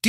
Do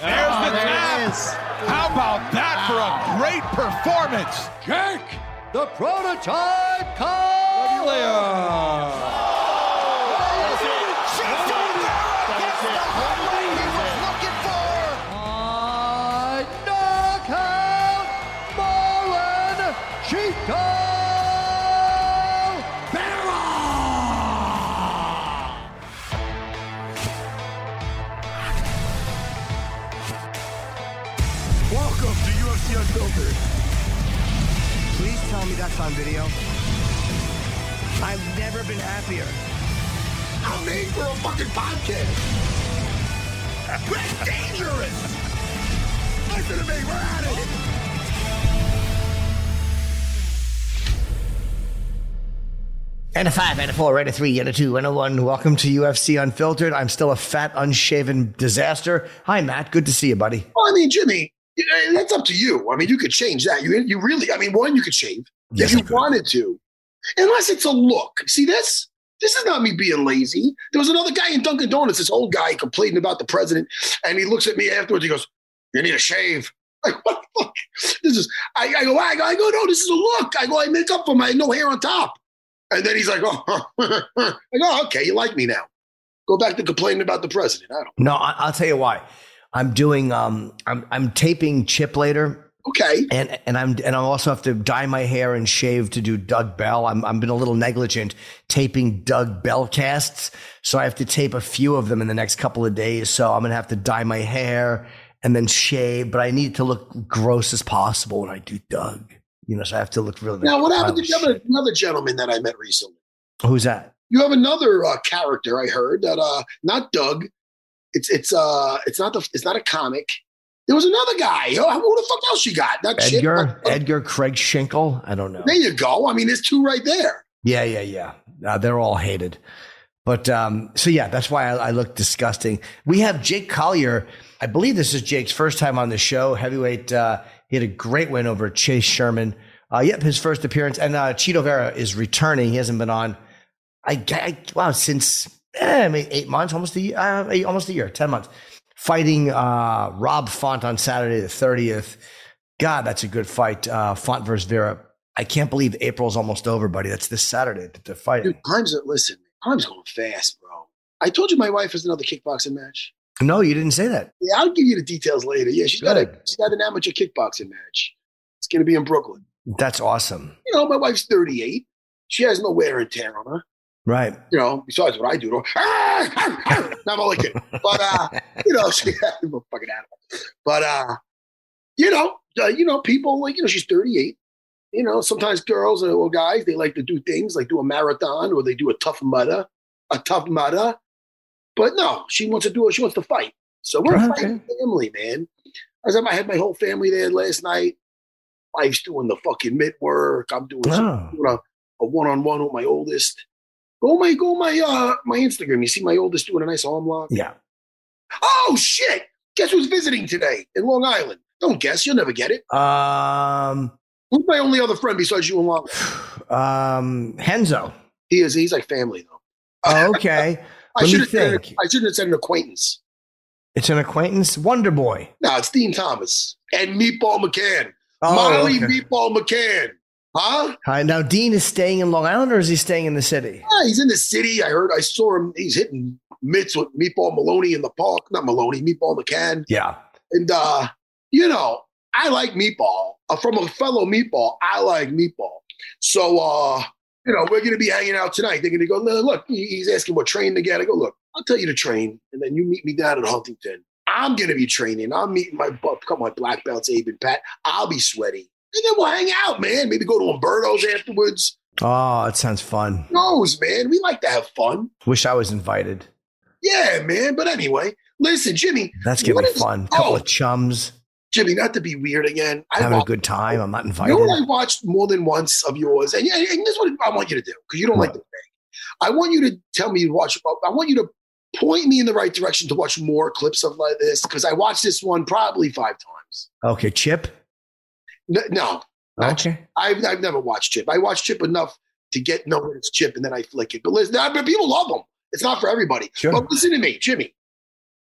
There's the tap. How about that for a great performance? Jake, the prototype Collier. Chito Vera gets the highlight he was looking for. I knock out Marlon Chito Vera. Welcome to UFC Unfiltered. Please tell me that's on video. I've never been happier. I'm made for a fucking podcast. We're dangerous. Listen to me, we're at it. And a 5, and a 4, and a 3, and a 2, and a 1. Welcome to UFC Unfiltered. I'm still a fat, unshaven disaster. Hi, Matt. Good to see you, buddy. Well, Jimmy, that's up to you. You could change that. You really, one, you could shave if you wanted to, unless it's a look. See this? This is not me being lazy. There was another guy in Dunkin' Donuts, this old guy complaining about the president, and he looks at me afterwards. He goes, "You need a shave." Like, what the fuck? This is. I go. No, this is a look. I make up for my no hair on top. And then he's like, "Oh," I go, "Okay, you like me now? Go back to complaining about the president." I don't. No, I'll tell you why. I'm doing I'm taping Chip later. Okay. And I also have to dye my hair and shave to do Doug Bell. I'm been a little negligent taping Doug Bell casts, so I have to tape a few of them in the next couple of days. So I'm gonna have to dye my hair and then shave, but I need to look gross as possible when I do Doug. So I have to look really. Now, what happened to another gentleman that I met recently? Who's that? You have another character I heard that not Doug. It's not a comic. There was another guy. Who the fuck else you got? Not Edgar Craig Schinkel. I don't know. There you go. There's two right there. Yeah. They're all hated. But that's why I look disgusting. We have Jake Collier. I believe this is Jake's first time on the show. Heavyweight. He had a great win over Chase Sherman. His first appearance. And Chito Vera is returning. He hasn't been on. Since. 8 months, almost a year, 10 months. Fighting Rob Font on Saturday the 30th. God, that's a good fight. Font versus Vera. I can't believe April's almost over, buddy. That's this Saturday that they're fighting. Dude, time's going fast, bro. I told you my wife has another kickboxing match. No, you didn't say that. Yeah, I'll give you the details later. Yeah, she's got an amateur kickboxing match. It's going to be in Brooklyn. That's awesome. My wife's 38. She has no wear and tear on her. Right. Besides what I do. I'm only kidding. But, she I'm a fucking animal. But, people she's 38. Sometimes girls or guys, they like to do things like do a marathon or they do a tough mudder. But no, she wants to fight. So we're a fighting family, man. I had my whole family there last night. Wife's doing the fucking mitt work. I'm doing a one-on-one with my oldest. Go my Instagram. You see my oldest doing a nice arm lock? Yeah. Oh, shit. Guess who's visiting today in Long Island? Don't guess. You'll never get it. Who's my only other friend besides you in Long Island? Henzo. He is. He's like family, though. Oh, okay. I shouldn't have said an acquaintance. It's an acquaintance? Wonder Boy. No, it's Dean Thomas and Meatball McCann. Oh, Molly Meatball McCann. Huh? Hi. Now, Dean is staying in Long Island, or is he staying in the city? Yeah, he's in the city. I saw him. He's hitting mitts with Meatball Maloney in the park. Not Maloney, Meatball McCann. Yeah. And, you know, I like Meatball. From a fellow Meatball, I like Meatball. So, you know, we're going to be hanging out tonight. They're going to go, look, he's asking what train to get. I go, look, I'll tell you the train, and then you meet me down at Huntington. I'm going to be training. I'm meeting my black belts, Abe and Pat. I'll be sweaty. And then we'll hang out, man. Maybe go to Umberto's afterwards. Oh, that sounds fun. Who knows, man? We like to have fun. Wish I was invited. Yeah, man. But anyway, listen, Jimmy. That's going to be fun. Couple of chums. Jimmy, not to be weird again. I'm having a good time. I'm not invited. You know, I watched more than once of yours. And this is what I want you to do, because you don't like the thing. I want you to tell me you watch. I want you to point me in the right direction to watch more clips of like this, because I watched this one probably 5 times. Okay, Chip? No. Okay. I've never watched Chip. I watched Chip enough to get know it's Chip, and then I flick it. But listen, people love him. It's not for everybody. Sure. But listen to me, Jimmy.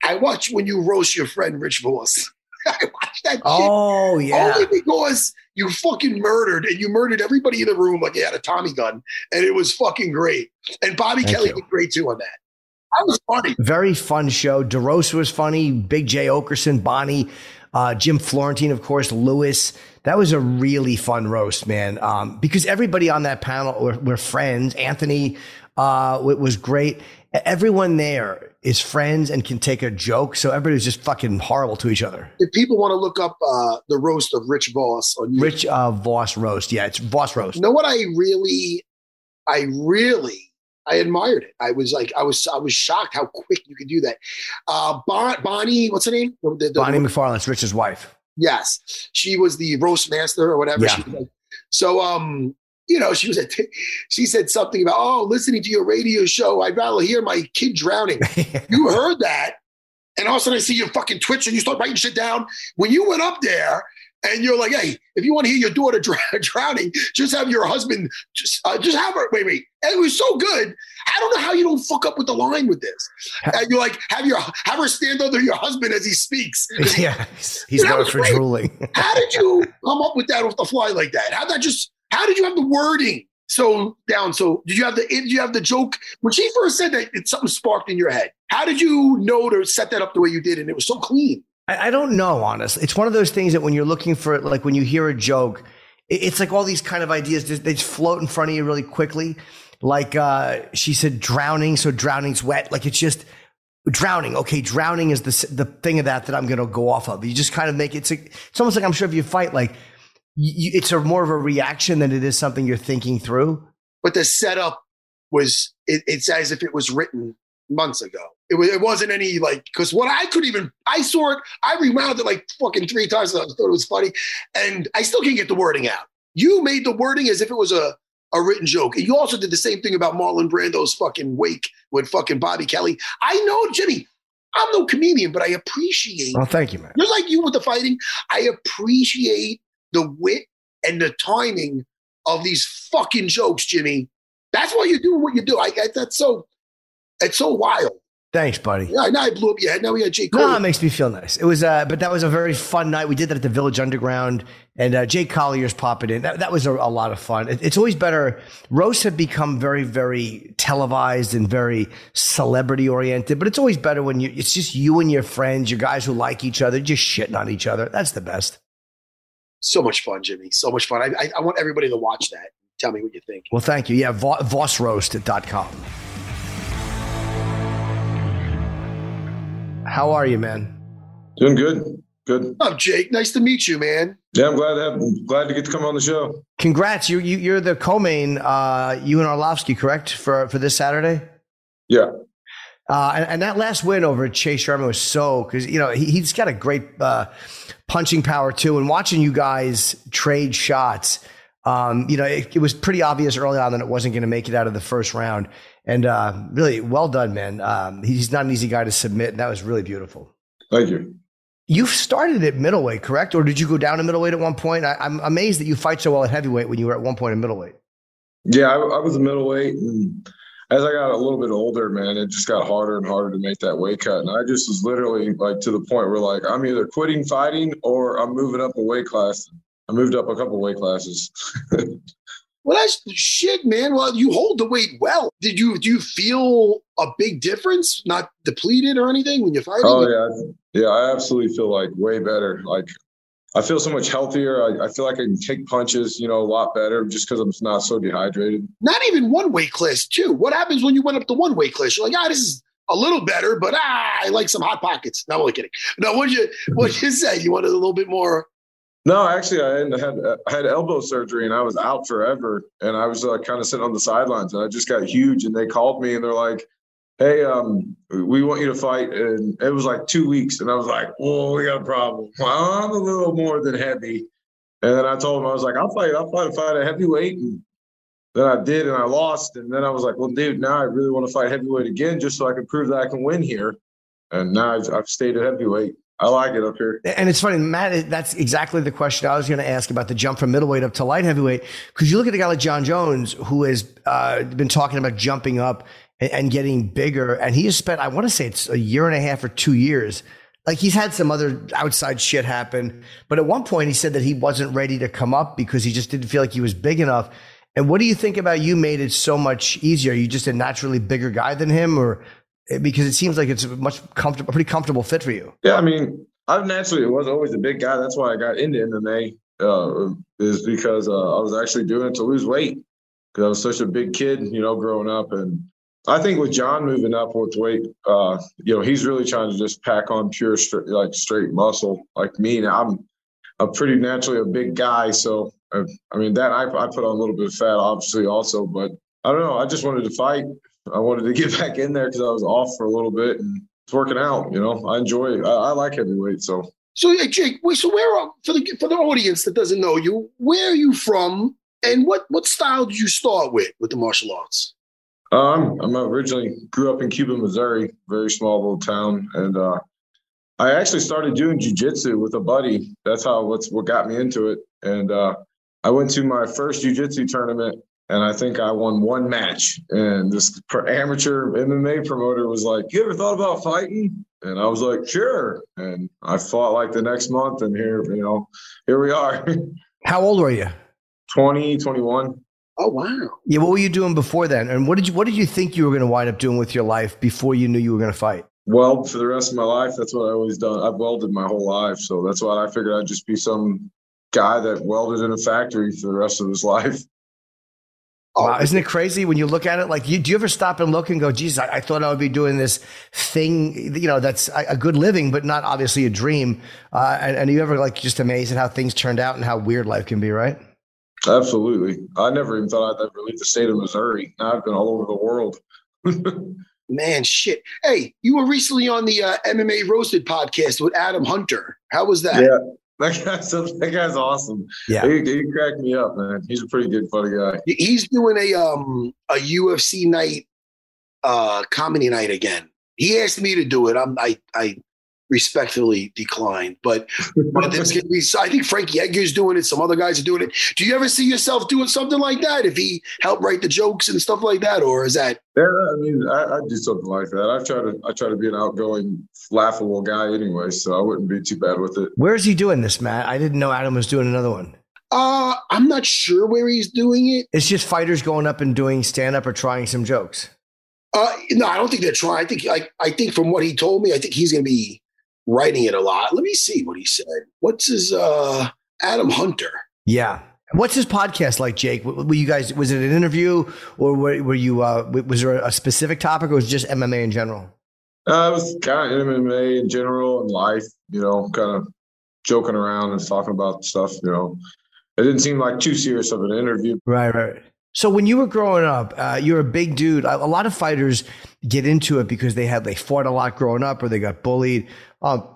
I watch when you roast your friend Rich Voss. I watched that. Oh, yeah. Only because you fucking murdered everybody in the room like you had a Tommy gun, and it was fucking great. And Bobby Kelly did great too on that. I was funny. Very fun show. DeRosa was funny. Big J. Okerson, Bonnie, Jim Florentine, of course, Lewis. That was a really fun roast, man. Because everybody on that panel were friends. Anthony was great. Everyone there is friends and can take a joke. So everybody was just fucking horrible to each other. If people want to look up the roast of Rich Voss on YouTube. Rich Voss roast. Yeah, it's Voss roast. You know what? I admired it. I was shocked how quick you could do that. Bonnie, what's her name? Bonnie McFarlane, it's Rich's wife. Yes. She was the roast master or whatever. Yeah. She was like, so, you know, she said something about, listening to your radio show, I'd rather hear my kid drowning. You heard that. And all of a sudden I see you fucking twitch and you start writing shit down. When you went up there, and you're like, hey, if you want to hear your daughter drowning, just have your husband, just have her. Wait. And it was so good. I don't know how you don't fuck up with the line with this. And you're like, have her stand under your husband as he speaks. Yeah, he's going for drooling. How did you come up with that off the fly like that? How did you have the wording so down? So did you have the joke? When she first said that, something sparked in your head. How did you know to set that up the way you did? And it was so clean. I don't know, honestly. It's one of those things that when you're looking for it, like when you hear a joke, it's like all these kind of ideas, they just float in front of you really quickly. Like she said, drowning. So drowning's wet. Like it's just drowning. Okay, drowning is the thing of that I'm going to go off of. You just kind of make it. It's almost like, I'm sure if you fight, like it's more of a reaction than it is something you're thinking through. But the setup was, it's as if it was written months ago. It wasn't any like, because what I saw it, I rewound it like fucking 3 times. And I thought it was funny. And I still can't get the wording out. You made the wording as if it was a written joke. And you also did the same thing about Marlon Brando's fucking wake with fucking Bobby Kelly. I know, Jimmy, I'm no comedian, but I appreciate. Oh, thank you, man. Just like you with the fighting. I appreciate the wit and the timing of these fucking jokes, Jimmy. That's why you're doing what you do. It's so wild. Thanks, buddy. Yeah, now I blew up your head. Now we got Jake Collier. No, it makes me feel nice. It was, but that was a very fun night. We did that at the Village Underground, and Jake Collier's popping in. That was a lot of fun. It's always better. Roasts have become very, very televised and very celebrity oriented, but it's always better when it's just you and your friends, your guys who like each other, just shitting on each other. That's the best. So much fun, Jimmy. So much fun. I want everybody to watch that. Tell me what you think. Well, thank you. Yeah, VossRoast.com. How are you, man? Doing good. Good. Oh, Jake, nice to meet you, man. Yeah, I'm glad to get to come on the show. Congrats. You're the co-main, you and Arlovski, correct, for this Saturday? Yeah. And that last win over Chase Sherman was because, you know, he's got a great punching power, too. And watching you guys trade shots, you know, it was pretty obvious early on that it wasn't going to make it out of the first round. And really, well done, man. He's not an easy guy to submit, and that was really beautiful. Thank you. You've started at middleweight, correct? Or did you go down to middleweight at one point? I'm amazed that you fight so well at heavyweight when you were at one point in middleweight. Yeah, I was a middleweight. And as I got a little bit older, man, it just got harder and harder to make that weight cut. And I just was literally like to the point where like I'm either quitting fighting or I'm moving up a weight class. I moved up a couple weight classes. Well, that's shit, man. Well, you hold the weight well. Do you feel a big difference? Not depleted or anything when you're fighting? Oh, yeah. Yeah, I absolutely feel like way better. Like, I feel so much healthier. I feel like I can take punches, you know, a lot better just because I'm not so dehydrated. Not even one weight class, too. What happens when you went up to one weight class? You're like, this is a little better, but I like some hot pockets. No, I'm only kidding. No, what'd you say? You wanted a little bit more? No, actually, I had elbow surgery and I was out forever. And I was kind of sitting on the sidelines and I just got huge. And they called me and they're like, hey, we want you to fight. And it was like 2 weeks. And I was like, oh, we got a problem. I'm a little more than heavy. And then I told him, I was like, I'll fight a heavyweight. And then I did, and I lost. And then I was like, well, dude, now I really want to fight heavyweight again just so I can prove that I can win here. And now I've stayed at heavyweight. I like it up here. And it's funny, Matt, that's exactly the question I was going to ask about the jump from middleweight up to light heavyweight. Because you look at a guy like John Jones, who has been talking about jumping up and getting bigger. And he has spent, I want to say it's a year and a half or 2 years. Like, he's had some other outside shit happen. But at one point he said that he wasn't ready to come up because he just didn't feel like he was big enough. And what do you think about you made it so much easier? Are you just a naturally bigger guy than him, or because it seems like it's a pretty comfortable fit for you? Yeah, I mean, I naturally was always a big guy. That's why I got into MMA, is because I was actually doing it to lose weight, because I was such a big kid, you know, growing up. And I think with John moving up with weight, you know, he's really trying to just pack on pure, straight muscle like me. Now, I'm a pretty naturally a big guy. So, I mean, that I put on a little bit of fat, obviously, also. But I don't know. I just wanted to fight. I wanted to get back in there because I was off for a little bit, and it's working out. You know, I enjoy it. I like heavyweight. So yeah, Jake. So where, for the audience that doesn't know you, where are you from, and what style did you start with the martial arts? I'm originally grew up in Cuba, Missouri, very small little town, and I actually started doing jiu-jitsu with a buddy. That's what got me into it, and I went to my first jiu-jitsu tournament. And I think I won one match. And this amateur MMA promoter was like, you ever thought about fighting? And I was like, sure. And I fought like the next month. And here we are. How old were you? 20, 21. Oh, wow. Yeah. What were you doing before then? And what did you think you were going to wind up doing with your life before you knew you were going to fight? Weld for the rest of my life. That's what I always done. I've welded my whole life. So that's why I figured I'd just be some guy that welded in a factory for the rest of his life. Wow, isn't it crazy when you look at it? Like, do you ever stop and look and go, geez, I thought I would be doing this thing, you know, that's a good living, but not obviously a dream. And you ever just amazed at how things turned out and how weird life can be, right? Absolutely. I never even thought I'd ever leave the state of Missouri. Now I've been all over the world. Man, shit. Hey, you were recently on the MMA Roasted podcast with Adam Hunter. How was that? Yeah. That guy's awesome. Yeah, he cracked me up, man. He's a pretty good, funny guy. He's doing a UFC night, comedy night again. He asked me to do it. I respectfully declined, but there's gonna be. I think Frankie Edgar's doing it. Some other guys are doing it. Do you ever see yourself doing something like that? If he helped write the jokes and stuff like that, or is that? Yeah, I mean, I do something like that. I try to be an outgoing, laughable guy anyway, so I wouldn't be too bad with it. Where is he doing this, Matt? I didn't know Adam was doing another one. I'm not sure where he's doing it. It's just fighters going up and doing stand up or trying some jokes. No, I don't think they're trying. I think from what he told me, I think he's gonna be writing it a lot. Let me see what he said. What's his Adam Hunter? Yeah. What's his podcast like, Jake? Were you guys, was it an interview, or were you, was there a specific topic, or was it just MMA in general? It was kind of MMA in general and life, you know, kind of joking around and talking about stuff, you know. It didn't seem like too serious of an interview. Right. So when you were growing up, you're a big dude. A lot of fighters get into it because they fought a lot growing up, or they got bullied.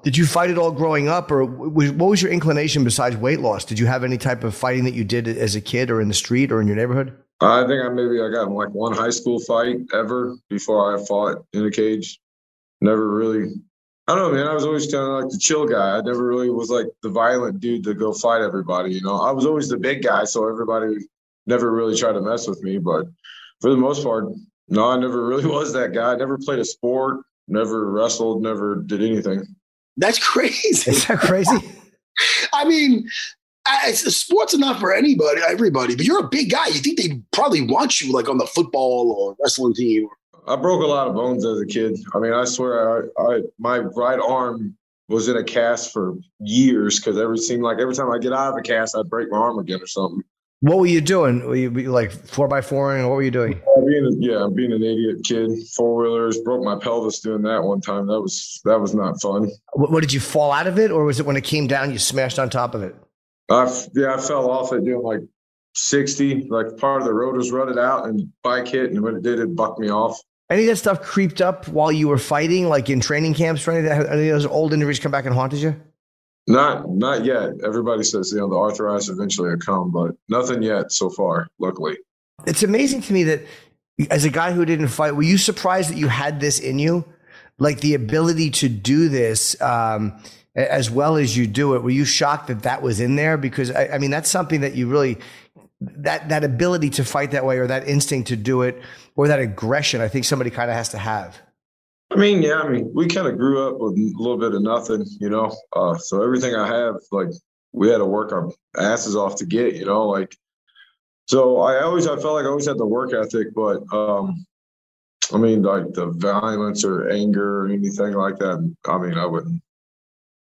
Did you fight at all growing up, or what was your inclination besides weight loss? Did you have any type of fighting that you did as a kid, or in the street, or in your neighborhood? I think I got in like one high school fight ever before I fought in a cage. Never really. I don't know, man. I was always kind of like the chill guy. I never really was like the violent dude to go fight everybody. You know, I was always the big guy, so everybody never really tried to mess with me, but for the most part, no, I never really was that guy. I never played a sport, never wrestled, never did anything. That's crazy. Is that crazy? I mean, Sports enough for anybody, everybody. But you're a big guy. You think they'd probably want you like on the football or wrestling team. I broke a lot of bones as a kid. I mean, I swear, my right arm was in a cast for years because it seemed like every time I get out of a cast, I'd break my arm again or something. What were you doing? Were you like 4x4ing? What were you doing? Being an idiot kid. Four-wheelers, broke my pelvis doing that one time. That was not fun. What did you fall out of it, or was it when it came down, you smashed on top of it? I fell off it doing like 60. Like part of the road was rutted out and bike hit, and when it did, it bucked me off. Any of that stuff creeped up while you were fighting, like in training camps or anything? Any of those old injuries come back and haunted you? Not yet. Everybody says, the arthritis eventually will come, but nothing yet so far, luckily. It's amazing to me that as a guy who didn't fight, were you surprised that you had this in you? Like the ability to do this as well as you do it. Were you shocked that that was in there? Because, I mean, that's something that you really, that ability to fight that way, or that instinct to do it, or that aggression, I think somebody kind of has to have. We kind of grew up with a little bit of nothing, so everything I have, like, we had to work our asses off to get, so I felt like I always had the work ethic, but, like the violence or anger or anything like that,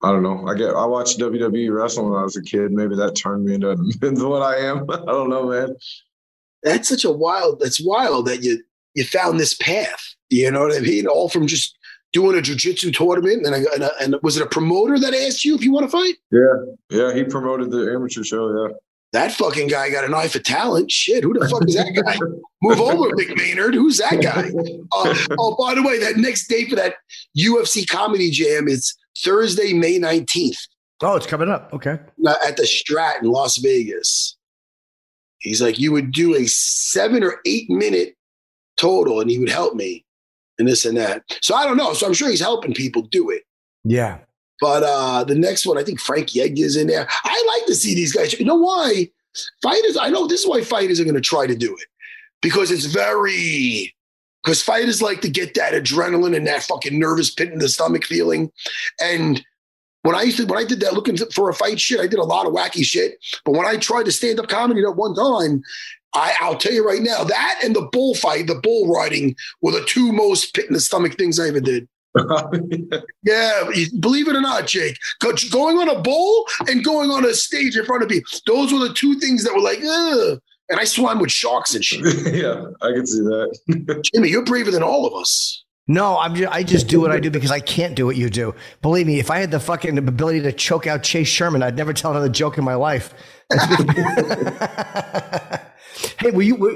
I don't know. I watched WWE wrestling when I was a kid. Maybe that turned me into what I am. I don't know, man. That's such a wild, it's wild that you found this path. You know what I mean? All from just doing a jiu-jitsu tournament. And was it a promoter that asked you if you want to fight? Yeah. He promoted the amateur show. Yeah. That fucking guy got an eye for talent. Shit. Who the fuck is that guy? Move over, Mick Maynard. Who's that guy? Oh, by the way, that next day for that UFC comedy jam is Thursday, May 19th. Oh, it's coming up. Okay. At the Strat in Las Vegas. He's like, you would do a 7 or 8 minute total and he would help me. And this and that. So I don't know. So I'm sure he's helping people do it. Yeah. But the next one, I think Frankie Edgar is in there. I like to see these guys. You know why? Fighters, I know this is why fighters are going to try to do it. Because because fighters like to get that adrenaline and that fucking nervous pit in the stomach feeling. And when I did that looking for a fight shit, I did a lot of wacky shit. But when I tried to stand up comedy that one time, I'll tell you right now, that and the bull riding were the two most pit in the stomach things I ever did. Yeah, believe it or not, Jake, going on a bull and going on a stage in front of people, those were the two things that were like, ugh. And I swam with sharks and shit. Yeah, I can see that. Jimmy, you're braver than all of us. No, I just do what I do because I can't do what you do. Believe me, if I had the fucking ability to choke out Chase Sherman, I'd never tell another joke in my life. Hey,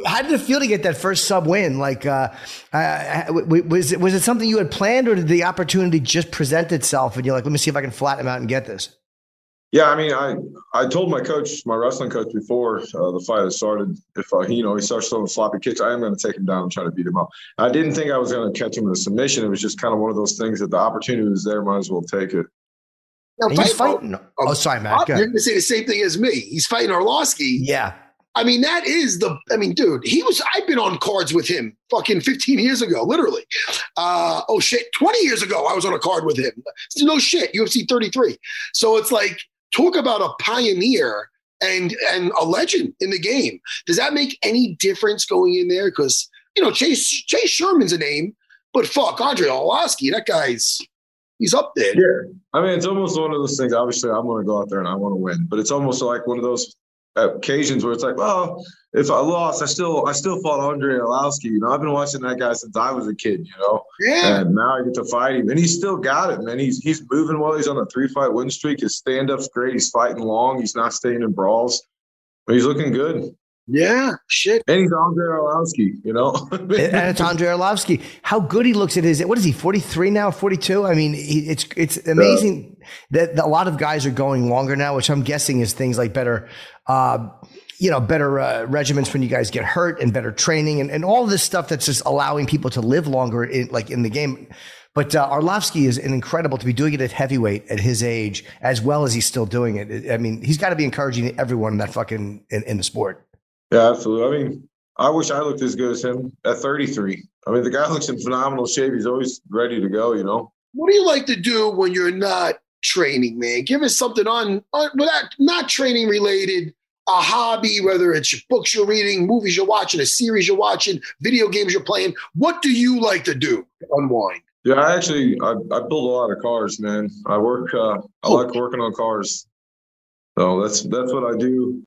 how did it feel to get that first sub win? Like, was it something you had planned, or did the opportunity just present itself and you're like, let me see if I can flatten him out and get this? Yeah, I told my wrestling coach before the fight had started, if he starts throwing sloppy kicks, I am going to take him down and try to beat him up. I didn't think I was going to catch him in a submission. It was just kind of one of those things that the opportunity was there, might as well take it. Now, he's fighting. Oh, sorry, Matt. You're going to say the same thing as me. He's fighting Arlovski. Yeah. Dude, I've been on cards with him fucking 15 years ago, literally. 20 years ago, I was on a card with him. No shit, UFC 33. So it's like, talk about a pioneer and a legend in the game. Does that make any difference going in there? Because, Chase Sherman's a name, but fuck, Andre Arlovski, that guy's... he's up there. Yeah. It's almost one of those things. Obviously, I'm going to go out there and I want to win, but it's almost like one of those occasions where it's like, well, if I lost, I still fought Andre Arlovski. I've been watching that guy since I was a kid. Yeah. And now I get to fight him, and he's still got it, man. He's moving well. He's on a 3-fight win streak. His stand-up's great. He's fighting long. He's not staying in brawls, but he's looking good. Yeah, shit. And he's Andre Arlovski, and it's Andre Arlovski. How good he looks at his, what is he, 43 now, 42? It's amazing that a lot of guys are going longer now, which I'm guessing is things like better, better regimens when you guys get hurt and better training and all this stuff that's just allowing people to live longer in the game. But Arlovski is incredible to be doing it at heavyweight at his age, as well as he's still doing it. He's got to be encouraging everyone that fucking in the sport. Yeah, absolutely. I wish I looked as good as him at 33. The guy looks in phenomenal shape. He's always ready to go. What do you like to do when you're not training, man. Give us something on without, not training related, a hobby, whether it's books you're reading, movies you're watching, a series you're watching, video games you're playing. What do you like to do to unwind? Yeah, I build a lot of cars, man. I work, like working on cars. So that's what I do.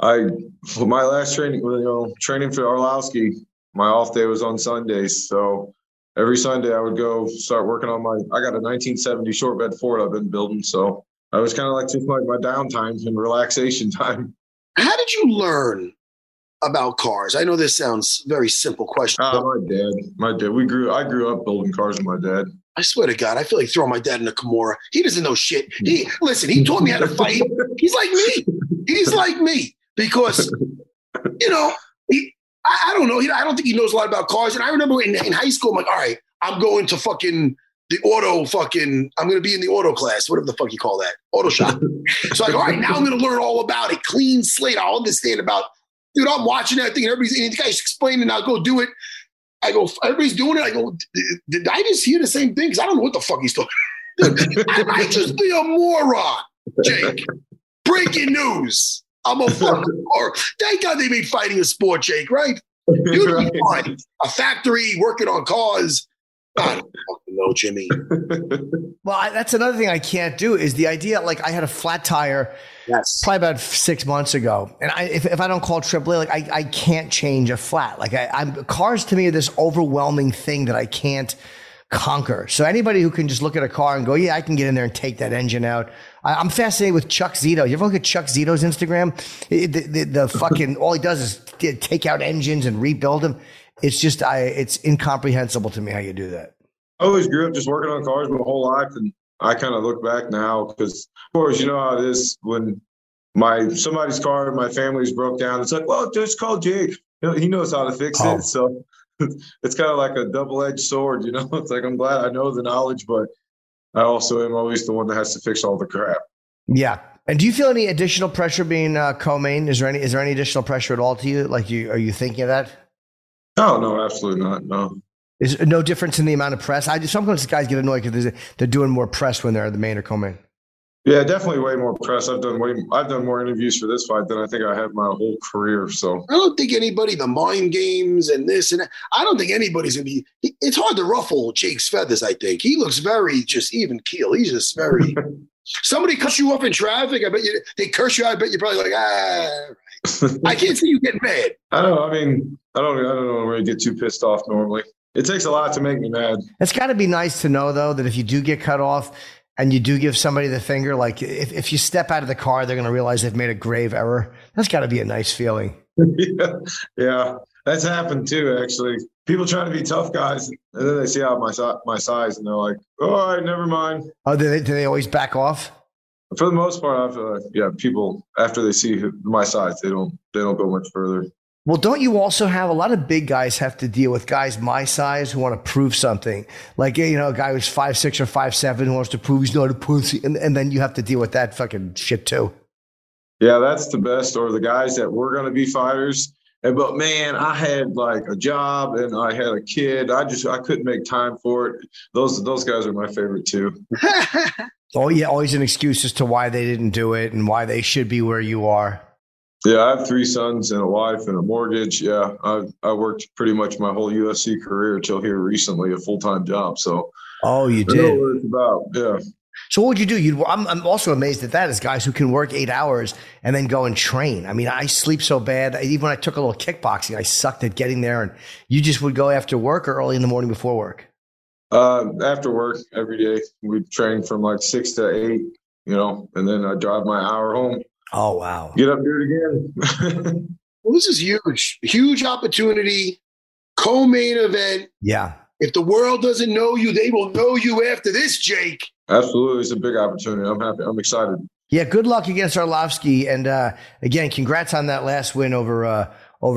My last training for Arlovski, my off day was on Sundays. So every Sunday I would go start working on I got a 1970 short bed Ford I've been building. So I was kind of just my downtime and relaxation time. How did you learn about cars? I know this sounds very simple question. My dad. I grew up building cars with my dad. I swear to God, I feel like throwing my dad in a Kimura. He doesn't know shit. He taught me how to fight. He's like me because, I don't know. I don't think he knows a lot about cars. And I remember in high school, I'm like, all right, I'm going to I'm going to be in the auto class, whatever the fuck you call that, auto shop. So all right, now I'm going to learn all about it. Clean slate. I'll understand about, I'm watching that thing and the guy's explaining, I'll go do it. I go, everybody's doing it. I go, did I just hear the same thing? Because I don't know what the fuck he's talking about. I might just be a moron, Jake. Breaking news. I'm a fucking moron. Thank God they made fighting a sport, Jake, right? You'd be fine. A factory working on cars. I don't fucking know, Jimmy. Well, that's another thing I can't do is the idea, I had a flat tire probably about 6 months ago. And if I don't call AAA, I can't change a flat. Cars to me are this overwhelming thing that I can't conquer. So anybody who can just look at a car and go, yeah, I can get in there and take that engine out. I'm fascinated with Chuck Zito. You ever look at Chuck Zito's Instagram? The fucking, all he does is take out engines and rebuild them. It's just, it's incomprehensible to me how you do that. I always grew up just working on cars my whole life. And I kind of look back now because, of course, you know how it is when somebody's car, my family's broke down. It's like, well, just call Jake. He knows how to fix it. So it's kind of like a double-edged sword, It's like, I'm glad I know the knowledge, but I also am always the one that has to fix all the crap. Yeah. And do you feel any additional pressure being co-main? Is there any additional pressure at all to you? Are you thinking of that? Oh, no, absolutely not. No. Is no difference in the amount of press? Sometimes guys get annoyed because they're doing more press when they're the main or co-main. Yeah, definitely way more press. I've done more interviews for this fight than I think I have my whole career. So I don't think anybody, the mind games and this and that, I don't think anybody's going to be, it's hard to ruffle Jake's feathers, I think. He looks very just even keel. He's just very, somebody cuts you off in traffic. I bet you, they curse you. I bet you're probably like, I can't see you getting mad. I don't really get too pissed off normally. It takes a lot to make me mad. It's got to be nice to know, though, that if you do get cut off and you do give somebody the finger, if you step out of the car, they're going to realize they've made a grave error. That's got to be a nice feeling. Yeah, that's happened, too, actually. People trying to be tough guys, and then they see out my size, and they're like, all right, never mind. Oh, do they always back off? For the most part, I feel like, yeah, people, after they see my size, they don't go much further. Well, don't you also have a lot of big guys have to deal with guys my size who want to prove something? A guy who's 5'6" or 5'7" who wants to prove he's not a pussy. And then you have to deal with that fucking shit too. Yeah, that's the best. Or the guys that were going to be fighters. But man, I had a job and I had a kid. I couldn't make time for it. Those guys are my favorite too. Oh yeah, always an excuse as to why they didn't do it and why they should be where you are. Yeah, I have 3 sons and a wife and a mortgage. Yeah, I worked pretty much my whole UFC career until here recently, a full-time job. So, oh, you did. I know what it's about. Yeah. So what would you do? I'm also amazed at that is guys who can work 8 hours and then go and train. I mean, I sleep so bad. Even when I took a little kickboxing, I sucked at getting there. And you just would go after work or early in the morning before work? After work every day. We'd train from 6 to 8, and then I drive my hour home. Oh, wow. Get up, do it again. Well, this is huge. Huge opportunity. Co-main event. Yeah. If the world doesn't know you, they will know you after this, Jake. Absolutely. It's a big opportunity. I'm happy. I'm excited. Yeah, good luck against Arlovski. And again, congrats on that last win over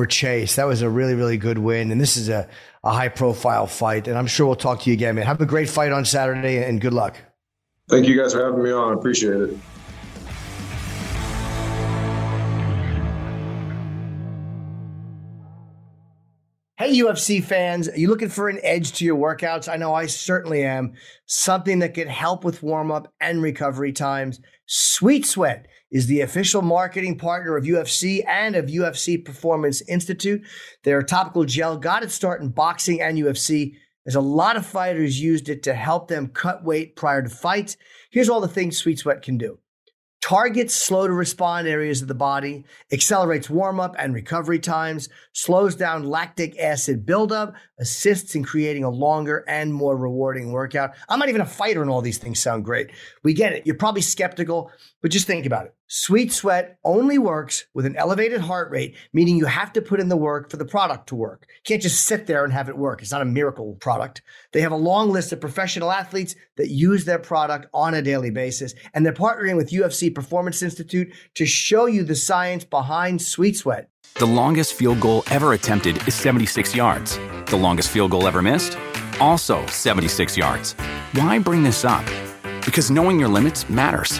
Chase. That was a really, really good win. And this is a high-profile fight. And I'm sure we'll talk to you again, man. Have a great fight on Saturday, and good luck. Thank you guys for having me on. I appreciate it. Hey, UFC fans, are you looking for an edge to your workouts? I know I certainly am. Something that could help with warm-up and recovery times. Sweet Sweat is the official marketing partner of UFC and of UFC Performance Institute. Their topical gel got its start in boxing and UFC. There's a lot of fighters used it to help them cut weight prior to fights. Here's all the things Sweet Sweat can do. Targets slow to respond areas of the body, accelerates warm-up and recovery times, slows down lactic acid buildup, assists in creating a longer and more rewarding workout. I'm not even a fighter and all these things sound great. We get it. You're probably skeptical, but just think about it. Sweet Sweat only works with an elevated heart rate, meaning you have to put in the work for the product to work. You can't just sit there and have it work. It's not a miracle product. They have a long list of professional athletes that use their product on a daily basis, and they're partnering with UFC Performance Institute to show you the science behind Sweet Sweat. The longest field goal ever attempted is 76 yards. The longest field goal ever missed? Also 76 yards. Why bring this up? Because knowing your limits matters,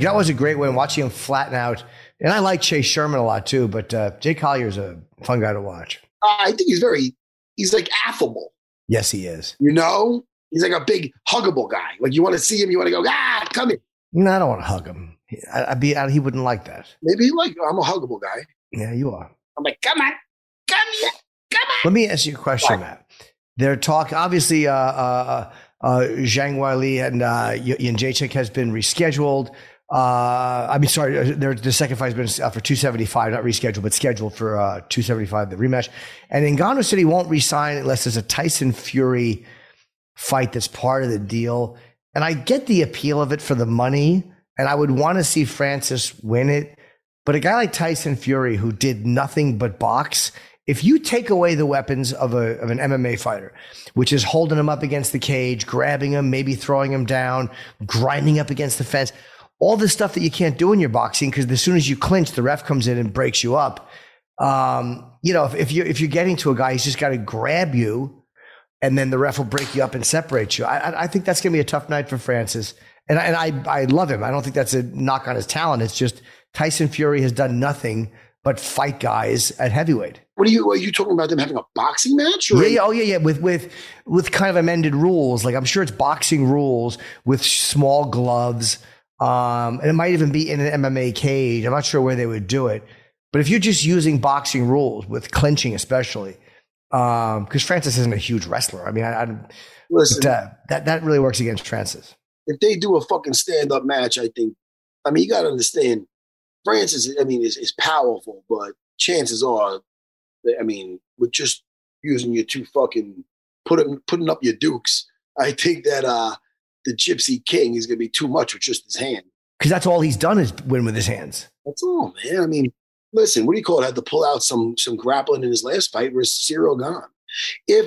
You know, it was a great win watching him flatten out. And I like Chase Sherman a lot too, but Jake Collier is a fun guy to watch. I think he's like affable. Yes, he is. You know, he's like a big huggable guy. Like you want to see him, you want to go, come here. No, I don't want to hug him. He wouldn't like that. Maybe he like, I'm a huggable guy. Yeah, you are. I'm like, come on, come here, come on. Let me ask you a question, Matt. They're talking, obviously, Zhang Weili and Jacek has been rescheduled. The second fight has been for 275, not rescheduled, but scheduled for 275, the rematch. And Ngannou said he won't resign unless there's a Tyson Fury fight that's part of the deal. And I get the appeal of it for the money, and I would want to see Francis win it. But a guy like Tyson Fury, who did nothing but box, if you take away the weapons of an MMA fighter, which is holding him up against the cage, grabbing him, maybe throwing him down, grinding up against the fence, all this stuff that you can't do in your boxing, because as soon as you clinch, the ref comes in and breaks you up. If you're getting to a guy, he's just got to grab you, and then the ref will break you up and separate you. I think that's going to be a tough night for Francis. And I love him. I don't think that's a knock on his talent. It's just Tyson Fury has done nothing but fight guys at heavyweight. Are you talking about them having a boxing match? Or? Yeah. With kind of amended rules. Like I'm sure it's boxing rules with small gloves. And it might even be in an MMA cage. I'm not sure where they would do it. But if you're just using boxing rules with clinching, especially, because Francis isn't a huge wrestler. I mean, that really works against Francis. If they do a fucking stand-up match, I mean, you got to understand, Francis, is powerful, but chances are, with just using your two fucking, putting up your dukes, I think that, the Gypsy King is going to be too much with just his hand. Because that's all he's done is win with his hands. That's all, man. What do you call it? Had to pull out some grappling in his last fight with Ciryl Gane. He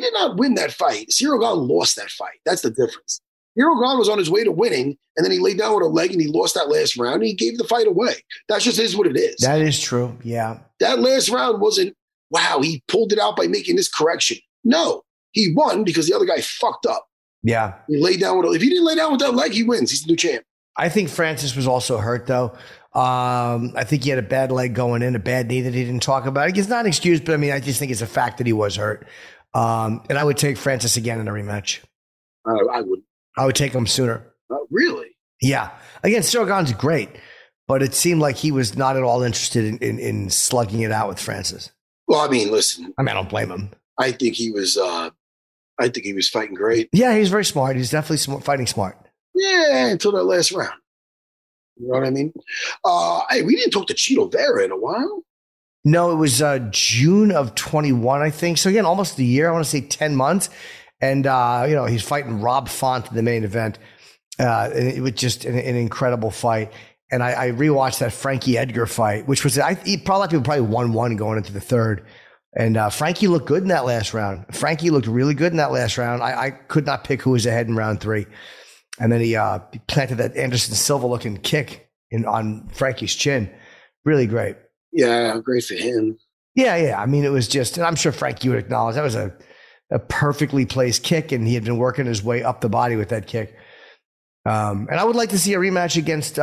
did not win that fight. Ciryl Gane lost that fight. That's the difference. Ciryl Gane was on his way to winning, and then he laid down with a leg, and he lost that last round, and he gave the fight away. That's just is what it is. That is true, yeah. That last round wasn't, wow, he pulled it out by making this correction. No, he won because the other guy fucked up. Yeah. He laid down if he didn't lay down with that leg, he wins. He's the new champ. I think Francis was also hurt, though. I think he had a bad leg going in, a bad knee that he didn't talk about. It's not an excuse, but I just think it's a fact that he was hurt. And I would take Francis again in a rematch. I wouldn't. I would take him sooner. Really? Yeah. Again, Ciryl Gane's great, but it seemed like he was not at all interested in slugging it out with Francis. Well, I don't blame him. I think he was I think he was fighting great. Yeah, he was very smart. He's definitely smart, fighting smart. Yeah, until that last round. You know what I mean? Hey, we didn't talk to Chito Vera in a while. No, it was June of 21, I think. So, again, almost a year. I want to say 10 months. And, you know, he's fighting Rob Font in the main event. And it was just an incredible fight. And I rewatched that Frankie Edgar fight, which was, a lot of people probably 1-1 going into the third. And Frankie looked good in that last round. Frankie looked really good in that last round. I could not pick who was ahead in round three. And then he planted that Anderson Silva looking kick on Frankie's chin. Really great. Yeah, great for him. Yeah. I mean, it was just, and I'm sure Frankie would acknowledge that was a perfectly placed kick, and he had been working his way up the body with that kick. And I would like to see a rematch against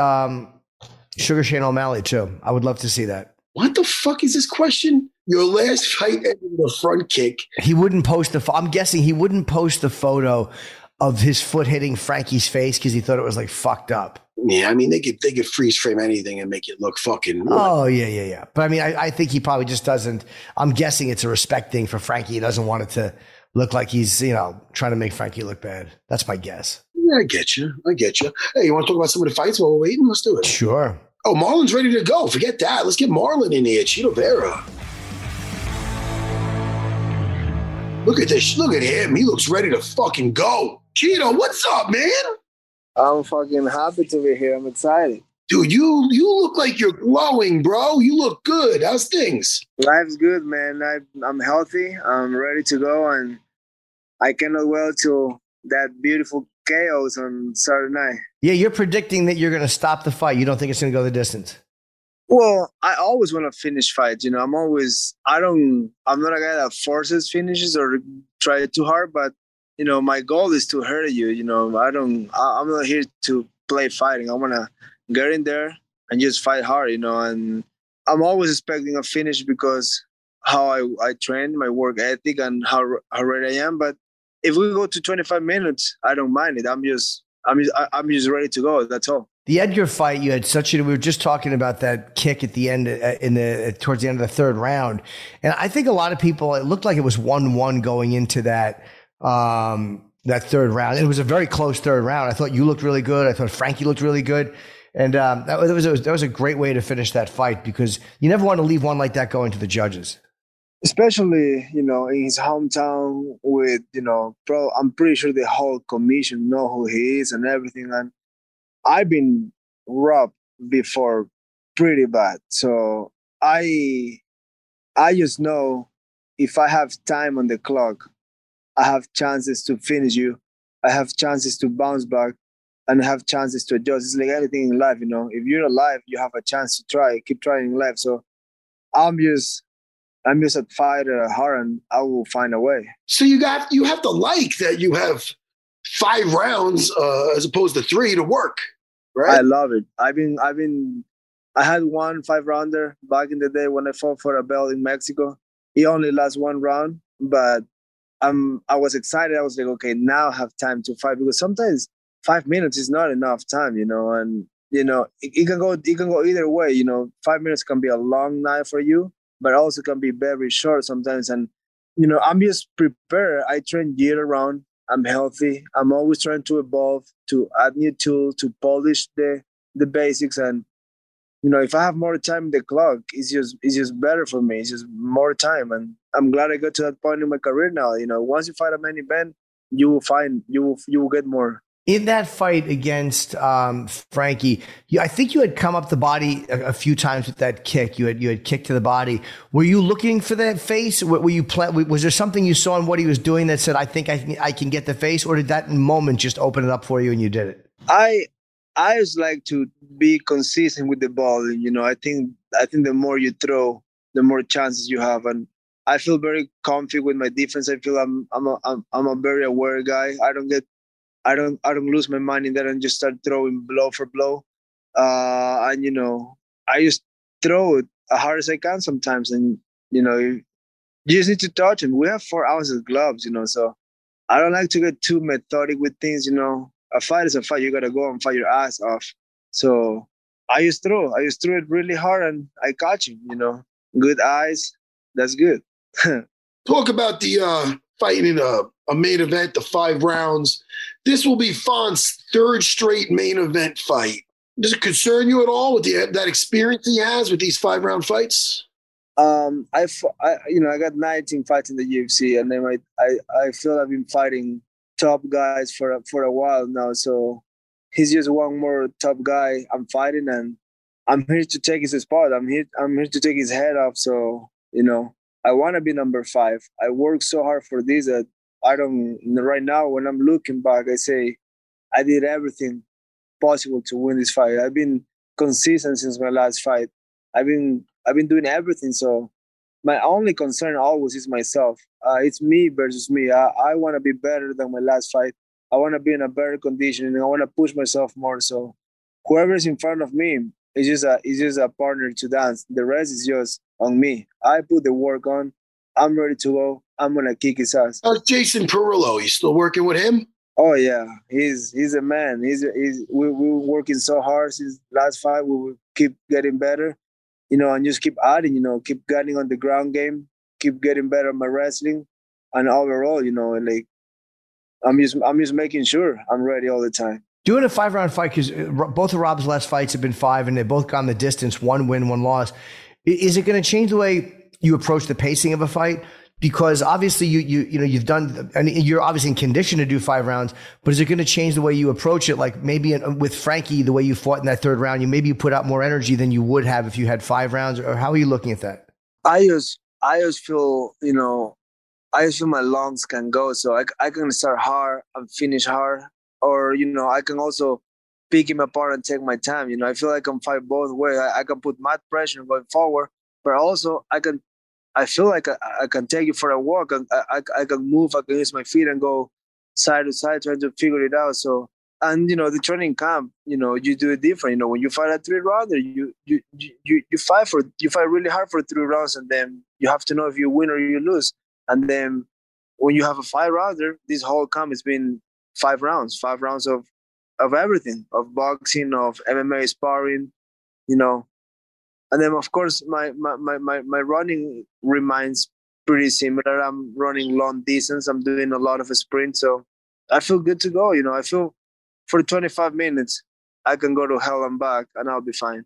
Sugar Shane O'Malley too. I would love to see that. What the fuck is this question? Your last fight ended with a front kick. He wouldn't post the. I'm guessing he wouldn't post the photo of his foot hitting Frankie's face because he thought it was like fucked up. Yeah, I mean they could freeze frame anything and make it look fucking. Oh yeah. But I mean I think he probably just doesn't. I'm guessing it's a respect thing for Frankie. He doesn't want it to look like he's trying to make Frankie look bad. That's my guess. Yeah, I get you. Hey, you want to talk about some of the fights while we're waiting? Let's do it. Sure. Oh, Marlon's ready to go. Forget that. Let's get Marlon in here. Chito Vera. Look at this. Look at him. He looks ready to fucking go. Chito, what's up, man? I'm fucking happy to be here. I'm excited. Dude, you look like you're glowing, bro. You look good. How's things? Life's good, man. I'm healthy. I'm ready to go, and I cannot wait till that beautiful KOs on Saturday night. Yeah, you're predicting that you're going to stop the fight. You don't think it's going to go the distance? Well, I always want to finish fights. I'm not a guy that forces finishes or try too hard, but my goal is to hurt you. I'm not here to play fighting. I want to get in there and just fight hard, and I'm always expecting a finish because how I train, my work ethic, and how ready I am. But if we go to 25 minutes, I don't mind it. I'm just ready to go. That's all. The Edgar fight, you had we were just talking about that kick at the end, towards the end of the third round. And I think a lot of people, it looked like it was 1-1 going into that third round. It was a very close third round. I thought you looked really good. I thought Frankie looked really good. And that was a great way to finish that fight because you never want to leave one like that going to the judges. Especially, in his hometown with, I'm pretty sure the whole commission know who he is and everything. And I've been robbed before pretty bad. So I just know if I have time on the clock, I have chances to finish you. I have chances to bounce back and I have chances to adjust. It's like anything in life, If you're alive, you have a chance to try. Keep trying in life. So I'm just a fighter at heart, and I will find a way. So you have to like that you have 5 rounds as opposed to 3 to work, right? I love it. I had one 5-rounder back in the day when I fought for a belt in Mexico. He only lost 1 round, but I was excited. I was like, okay, now I have time to fight because sometimes 5 minutes is not enough time, And it can go either way. 5 minutes can be a long night for you, but also can be very short sometimes. And, I'm just prepared. I train year round. I'm healthy. I'm always trying to evolve, to add new tools, to polish the basics. And, if I have more time in the clock, it's just better for me. It's just more time. And I'm glad I got to that point in my career now. Once you fight a main event, you will get more. In that fight against Frankie, I think you had come up the body a few times with that kick. You had kicked to the body. Were you looking for that face? Were you was there something you saw in what he was doing that said, "I think I can get the face," or did that moment just open it up for you and you did it? I just like to be consistent with the ball. I think the more you throw, the more chances you have, and I feel very comfy with my defense. I feel I'm a very aware guy. I don't lose my mind in that and just start throwing blow for blow. I just throw it as hard as I can sometimes. And, you just need to touch him. We have 4 ounces of gloves, so I don't like to get too methodic with things, A fight is a fight. You got to go and fight your ass off. So I just threw it really hard and I caught him, Good eyes. That's good. Talk about the fighting a main event, the 5 rounds. This will be Font's 3rd straight main event fight. Does it concern you at all with that experience he has with these 5-round fights? I got 19 fights in the UFC, and then I feel I've been fighting top guys for a while now. So he's just one more top guy I'm fighting, and I'm here to take his spot. I'm here to take his head off. So, you know, I want to be number 5. I work so hard for this that I don't. Right now, when I'm looking back, I say I did everything possible to win this fight. I've been consistent since my last fight. I've been doing everything. So my only concern always is myself. It's me versus me. I want to be better than my last fight. I want to be in a better condition, and I want to push myself more. So whoever's in front of me is just a partner to dance. The rest is just on me. I put the work on. I'm ready to go. I'm going to kick his ass. Jason Perillo, you still working with him? Oh, yeah. He's a man. We're working so hard since last fight. We will keep getting better. You know, and just keep adding, you know, keep getting on the ground game, keep getting better at my wrestling, and overall, you know, and like I'm just making sure I'm ready all the time. Doing a 5-round fight, because both of Rob's last fights have been 5, and they've both gone the distance, 1 win, 1 loss. Is it going to change the way you approach the pacing of a fight? Because obviously you know you've done, and you're obviously in condition to do 5 rounds. But is it going to change the way you approach it? Like maybe with Frankie, the way you fought in that 3rd round, you put out more energy than you would have if you had 5 rounds. Or how are you looking at that? I just feel, you know, I just feel my lungs can go, so I can start hard and finish hard, or you know I can also pick him apart and take my time. You know, I feel I can fight both ways. I can put mad pressure going forward, but also I feel like I can take you for a walk, and I can move, I can use my feet and go side to side trying to figure it out. So, and you know, the training camp, you know, you do it different. You know, when you fight a 3-rounder, you fight really hard for 3 rounds, and then you have to know if you win or you lose. And then when you have a 5-rounder, this whole camp has been 5 rounds, 5 rounds of everything, of boxing, of MMA sparring, you know. And then, of course, my running remains pretty similar. I'm running long distance. I'm doing a lot of sprints. So I feel good to go. You know, I feel for 25 minutes, I can go to hell and back, and I'll be fine.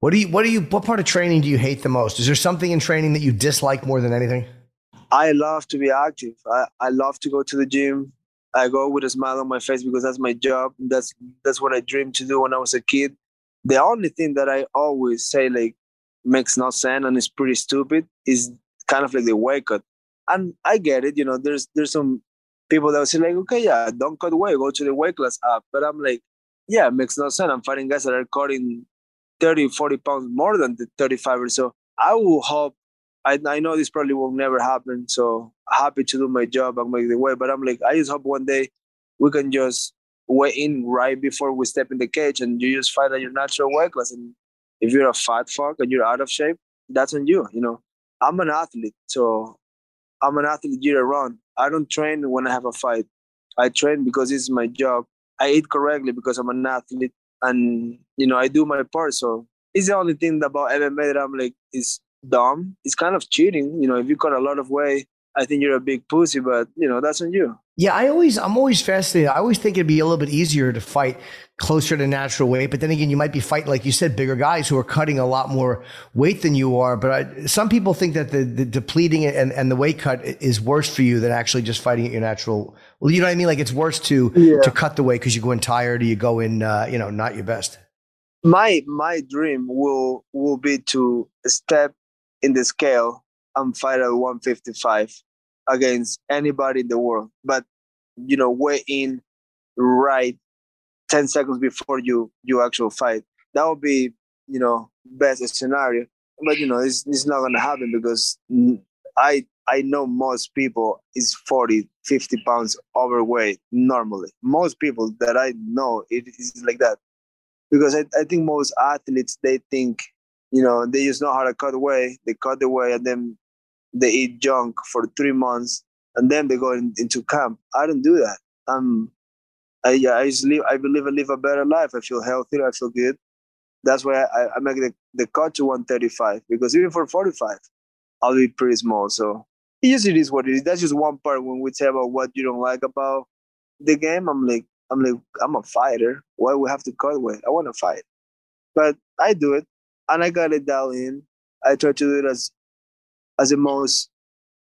What part of training do you hate the most? Is there something in training that you dislike more than anything? I love to be active. I love to go to the gym. I go with a smile on my face because that's my job. That's what I dreamed to do when I was a kid. The only thing that I always say, like, makes no sense and is pretty stupid is kind of like the weight cut. And I get it, you know, there's some people that will say, like, okay, yeah, don't cut weight, go to the weight class up. But I'm like, yeah, it makes no sense. I'm fighting guys that are cutting 30, 40 pounds more than the 35 or so. I will hope, I know this probably will never happen, so happy to do my job and make the weight. But I'm like, I just hope one day we can just weigh in right before we step in the cage, and you just fight at your natural weight class. And if you're a fat fuck and you're out of shape, that's on you. You know, I'm an athlete, so I'm an athlete year round. I don't train when I have a fight. I train because it's my job. I eat correctly because I'm an athlete, and you know I do my part. So it's the only thing about MMA that I'm like is dumb. It's kind of cheating. You know, if you cut a lot of weight, I think you're a big pussy, but you know, that's on you. Yeah, I'm always fascinated. I always think it'd be a little bit easier to fight closer to natural weight. But then again, you might be fighting, like you said, bigger guys who are cutting a lot more weight than you are. But some people think that the depleting and the weight cut is worse for you than actually just fighting at your natural. Well, you know what I mean? Like it's worse to cut the weight because you go in tired or you go in, you know, not your best. My dream will be to step in the scale and fight at 155 against anybody in the world. But, you know, weigh in right 10 seconds before you actual fight. That would be, you know, best scenario. But, you know, it's not going to happen because I know most people is 40, 50 pounds overweight normally. Most people that I know, it is like that. Because I think most athletes, they think, you know, they just know how to cut away. They cut away and then they eat junk for 3 months, and then they go into camp. I don't do that. I live a better life. I feel healthier. I feel good. That's why I make the cut to 135, because even for 45, I'll be pretty small. So yes, it is what it is. That's just one part when we talk about what you don't like about the game. I'm a fighter. Why we have to cut weight? I want to fight. But I do it, and I got it dialed in. I try to do it as the most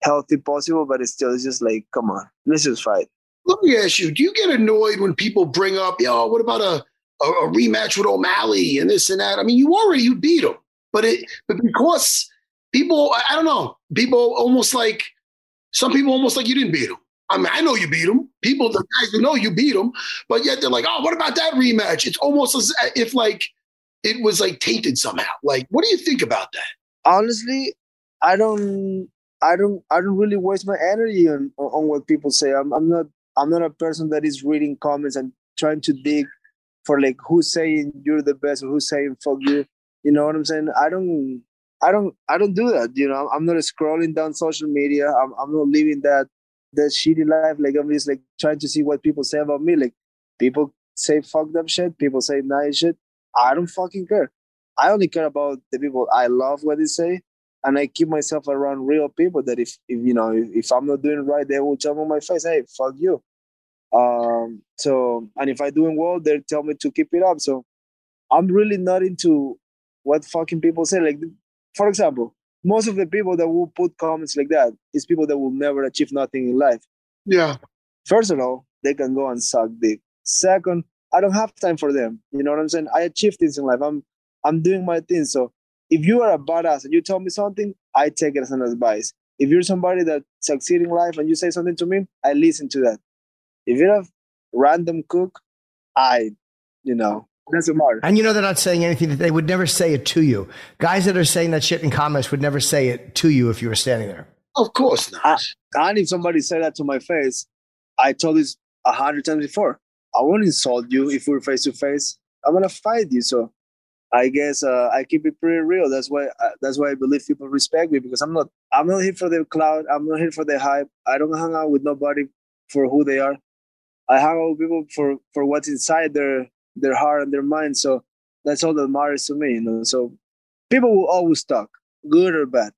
healthy possible, but it's still, it's just like, come on, let's just fight. Let me ask you, do you get annoyed when people bring up, yo, what about a rematch with O'Malley and this and that? I mean, you beat him. But because people, I don't know, some people almost like you didn't beat him. I mean, I know you beat him. People, the guys who know you beat him, but yet they're like, oh, what about that rematch? It's almost as if like it was like tainted somehow. Like, what do you think about that? Honestly, I don't really waste my energy on what people say. I'm not a person that is reading comments and trying to dig for like who's saying you're the best or who's saying fuck you. You know what I'm saying? I don't do that. You know, I'm not scrolling down social media. I'm not living that shitty life. Like, I'm just like trying to see what people say about me. Like, people say fucked up shit. People say nice shit. I don't fucking care. I only care about the people I love, what they say. And I keep myself around real people that if I'm not doing right, they will jump on my face. Hey, fuck you. And if I'm doing well, they tell me to keep it up. So I'm really not into what fucking people say. Like, for example, most of the people that will put comments like that is people that will never achieve nothing in life. Yeah. First of all, they can go and suck dick. Second, I don't have time for them. You know what I'm saying? I achieve things in life. I'm doing my thing. So if you are a badass and you tell me something, I take it as an advice. If you're somebody that succeeds in life and you say something to me, I listen to that. If you're a random cook, doesn't matter. And you know they're not saying anything that they would never say it to you. Guys that are saying that shit in comments would never say it to you if you were standing there. Of course not. And if somebody said that to my face, I told this 100 times before. I won't insult you if we're face to face. I'm gonna fight you. So I guess I keep it pretty real. That's why I believe people respect me, because I'm not here for the clout. I'm not here for the hype. I don't hang out with nobody for who they are. I hang out with people for what's inside their heart and their mind. So that's all that matters to me. You know. So people will always talk, good or bad.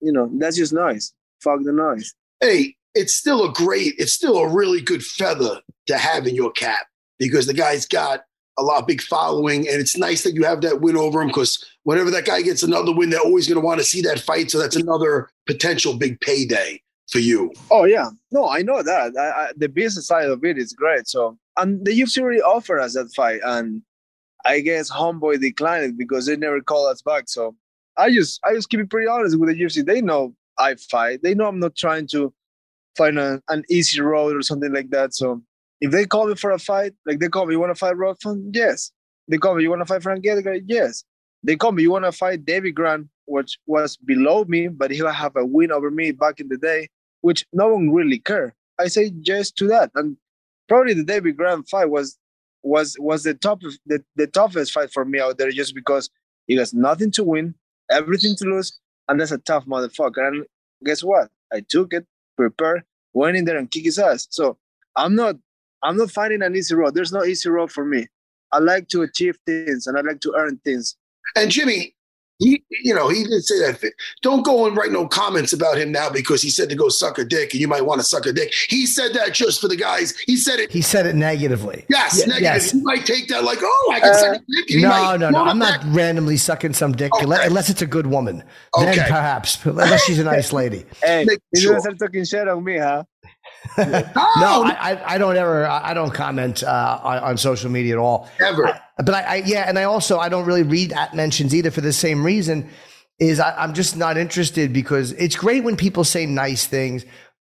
You know, that's just noise. Fuck the noise. Hey, it's still a really good feather to have in your cap, because the guy's got a lot of big following, and it's nice that you have that win over him, because whenever that guy gets another win, they're always going to want to see that fight. So that's another potential big payday for you. Oh, yeah. No, I know that. The business side of it is great. So, and the UFC already offered us that fight, and I guess Homeboy declined it because they never called us back. So I just keep it pretty honest with the UFC. They know I fight. They know I'm not trying to find an easy road or something like that. So if they call me for a fight, like they call me, you want to fight Rob Font? Yes. They call me, you want to fight Frankie Edgar? Yes. They call me, you want to fight David Grant, which was below me, but he'll have a win over me back in the day, which no one really cared. I say yes to that. And probably the David Grant fight was the toughest fight for me out there, just because he has nothing to win, everything to lose, and that's a tough motherfucker. And guess what? I took it, prepared, went in there and kicked his ass. So I'm not finding an easy road. There's no easy road for me. I like to achieve things, and I like to earn things. And Jimmy, he didn't say that thing. Don't go and write no comments about him now because he said to go suck a dick, and you might want to suck a dick. He said that just for the guys. He said it. He said it negatively. Yes, negative. Yes. You might take that like, oh, I can suck a dick. No. I'm not randomly sucking some dick, okay, unless it's a good woman. Okay. Then perhaps, unless she's a nice lady. Hey, you guys are talking shit on me, huh? I don't comment on social media at all. Ever. But I also, I don't really read at mentions either for the same reason, is I'm just not interested, because it's great when people say nice things,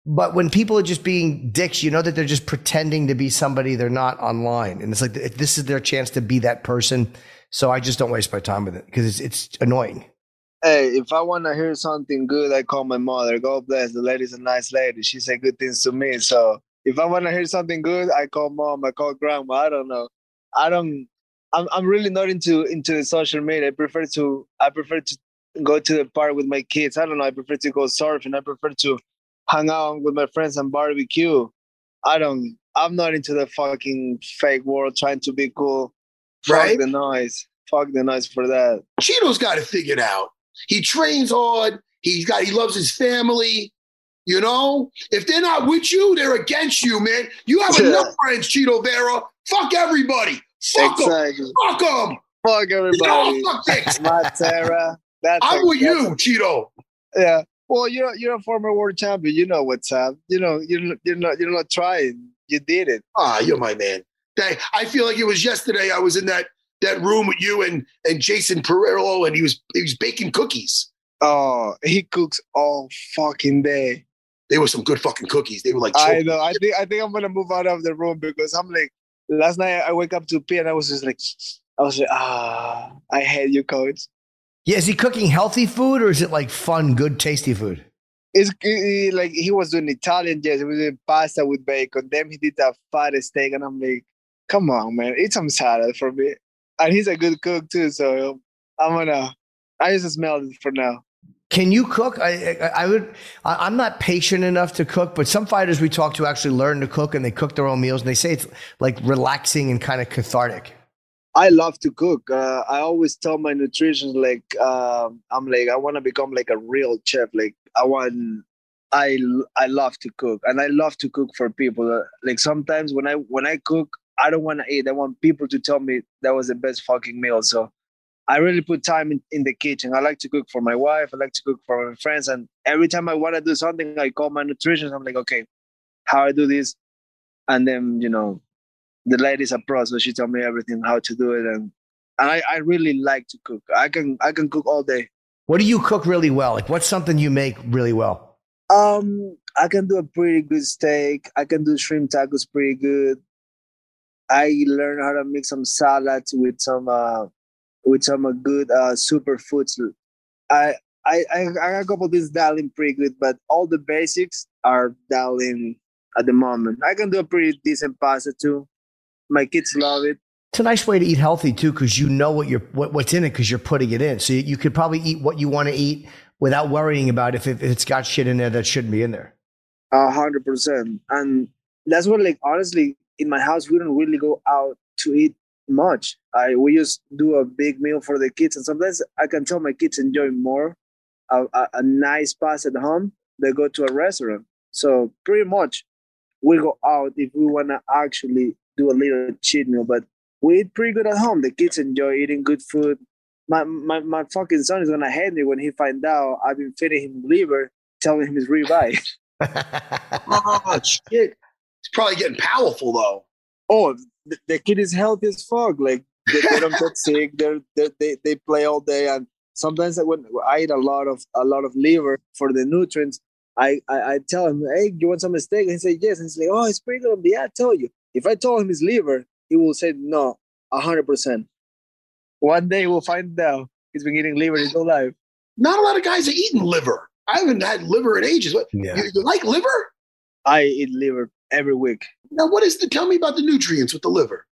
but when people are just being dicks, you know that they're just pretending to be somebody they're not online. And it's like, this is their chance to be that person. So I just don't waste my time with it, because it's annoying. Hey, if I want to hear something good, I call my mother. God bless. The lady's a nice lady. She said good things to me. So if I want to hear something good, I call mom. I call grandma. I don't know. I'm really not into social media. I prefer to go to the park with my kids. I don't know. I prefer to go surfing. I prefer to hang out with my friends and barbecue. I'm not into the fucking fake world trying to be cool. Right? Fuck the noise. Fuck the noise for that. Chito's got it figured out. He trains hard. He loves his family. You know, if they're not with you, they're against you, man. You have enough friends, Chito Vera. Fuck everybody. Fuck them. Exactly. Fuck them. Fuck everybody. You know, fuck dicks. I'm with you, Chito. Yeah. Well, you're a former world champion. You know what's up. You know you're not trying. You did it. Ah, you're my man. I feel like it was yesterday. I was in that room with you and Jason Perillo, and he was baking cookies. Oh, he cooks all fucking day. They were some good fucking cookies. They were like children. I know. I think I'm gonna move out of the room because I'm like, last night I wake up to pee and I was like, I hate you, coach. Yeah, is he cooking healthy food or is it like fun, good, tasty food? It's like he was doing Italian, yes, he was doing pasta with bacon. Then he did that fat steak, and I'm like, come on, man, eat some salad for me. And he's a good cook too, so I just smell it for now. Can you cook? I'm not patient enough to cook, but some fighters we talk to actually learn to cook and they cook their own meals and they say it's like relaxing and kind of cathartic. I love to cook. I always tell my nutritionist, like, I'm like, I want to become like a real chef. Like I love to cook and I love to cook for people. Like sometimes when I cook, I don't want to eat. I want people to tell me that was the best fucking meal. So I really put time in the kitchen. I like to cook for my wife. I like to cook for my friends. And every time I want to do something, I call my nutritionist. I'm like, okay, how I do this? And then, you know, the lady's a pro, so she told me everything, how to do it. And I really like to cook. I can cook all day. What do you cook really well? Like, what's something you make really well? I can do a pretty good steak. I can do shrimp tacos pretty good. I learned how to make some salads with some good superfoods. I got a couple of these dabbling pretty good, but all the basics are dabbling at the moment. I can do a pretty decent pasta too. My kids love it. It's a nice way to eat healthy too, because you know what's in it because you're putting it in. So you could probably eat what you want to eat without worrying about if it's got shit in there that shouldn't be in there. 100%, and that's what, like, honestly, in my house we don't really go out to eat much. We just do a big meal for the kids, and sometimes I can tell my kids enjoy more a nice pass at home. They go to a restaurant, so pretty much we go out if we want to actually do a little cheat meal. But we eat pretty good at home. The kids enjoy eating good food. My fucking son is gonna hate me when he finds out I've been feeding him liver, telling him it's ribeye. Oh shit! He's probably getting powerful though. Oh. The kid is healthy as fuck. Like they don't get sick. They play all day. And sometimes when I eat a lot of liver for the nutrients, I tell him, hey, do you want some steak? And he says yes. And he's like, oh, it's pretty good. Yeah, I tell you. If I told him his liver, he will say no, 100%. One day we'll find out he's been eating liver his whole life. Not a lot of guys are eating liver. I haven't had liver in ages. What, yeah. You like liver? I eat liver every week. Now, tell me about the nutrients with the liver.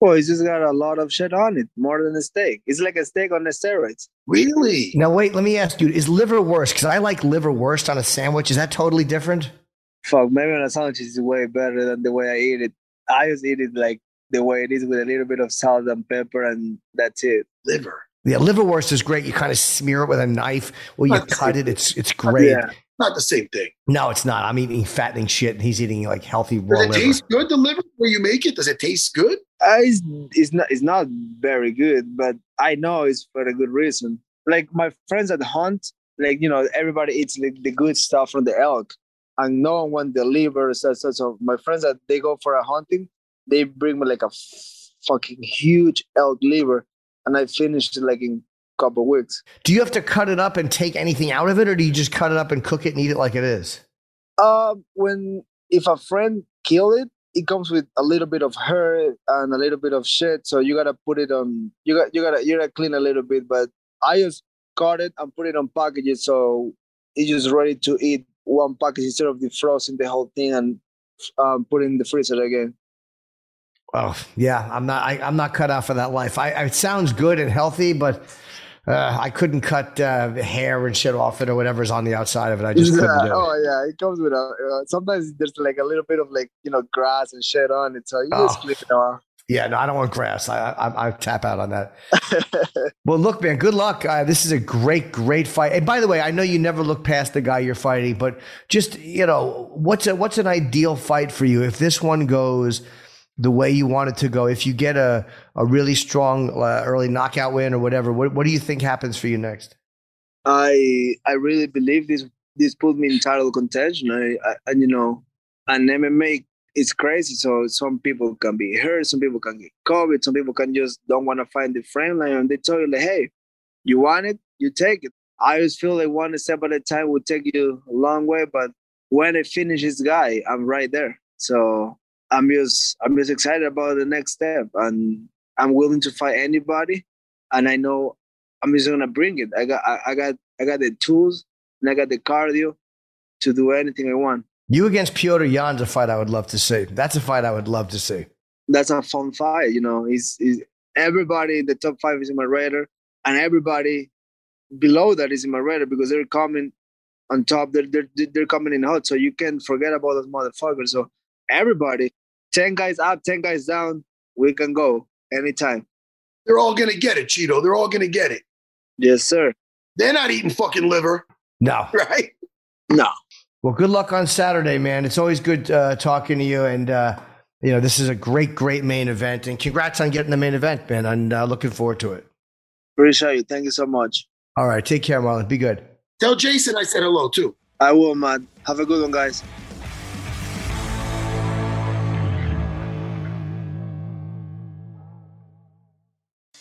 Well, it's just got a lot of shit on it, more than a steak. It's like a steak on the steroids. Really? Now, wait, let me ask you, is liverwurst, because I like liverwurst on a sandwich, is that totally different? Fuck, maybe on a sandwich is way better than the way I eat it. I just eat it like the way it is with a little bit of salt and pepper, and that's it. Liver. Yeah, liverwurst is great. You kind of smear it with a knife or you cut it. It's great. Yeah. Not the same thing. No, it's not. I'm eating fattening shit, and he's eating like healthy raw liver. Does it taste good? The liver where you make it, does it taste good? It's not very good, but I know it's for a good reason. Like my friends at Hunt, like, you know, everybody eats like the good stuff from the elk, and no one wants the liver. So my friends that they go for a hunting, they bring me like a fucking huge elk liver, and I finish it like in couple of weeks. Do you have to cut it up and take anything out of it, or do you just cut it up and cook it and eat it like it is? If a friend kill it, it comes with a little bit of hurt and a little bit of shit, so you gotta put it on. You gotta clean a little bit, but I just cut it and put it on packages, so it's just ready to eat one package instead of defrosting the whole thing and put it in the freezer again. Wow. Yeah, I'm not cut out for that life. It sounds good and healthy, but. I couldn't cut hair and shit off it or whatever's on the outside of it. I just couldn't do it. Oh, yeah. It comes with sometimes there's like a little bit of like, you know, grass and shit on it. So you just flip it off. Yeah, no, I don't want grass. I tap out on that. Well, look, man, good luck. This is a great, great fight. And by the way, I know you never look past the guy you're fighting, but just, you know, what's an ideal fight for you? If this one goes the way you want it to go, if you get a really strong early knockout win or whatever, what do you think happens for you next? I really believe this put me in title contention. And you know, an MMA, it's crazy. So some people can be hurt, some people can get COVID, some people can just don't want to find the frame line. And they tell you, like, hey, you want it, you take it. I always feel like one step at a time will take you a long way, but when I finish this guy, I'm right there. So I'm just excited about the next step, and I'm willing to fight anybody. And I know I'm just gonna bring it. I got the tools and I got the cardio to do anything I want. You against Piotr Jan's a fight I would love to see. That's a fight I would love to see. That's a fun fight, you know. He's everybody in the top five is in my radar, and everybody below that is in my radar because they're coming on top. They're coming in hot, so you can't forget about those motherfuckers. So everybody, 10 guys up, 10 guys down, we can go anytime. They're all going to get it, Chito. They're all going to get it. Yes, sir. They're not eating fucking liver. No. Right? No. Well, good luck on Saturday, man. It's always good talking to you. And, you know, this is a great, great main event. And congrats on getting the main event, man. I'm looking forward to it. Appreciate you. Thank you so much. All right. Take care, Marlon. Be good. Tell Jason I said hello, too. I will, man. Have a good one, guys.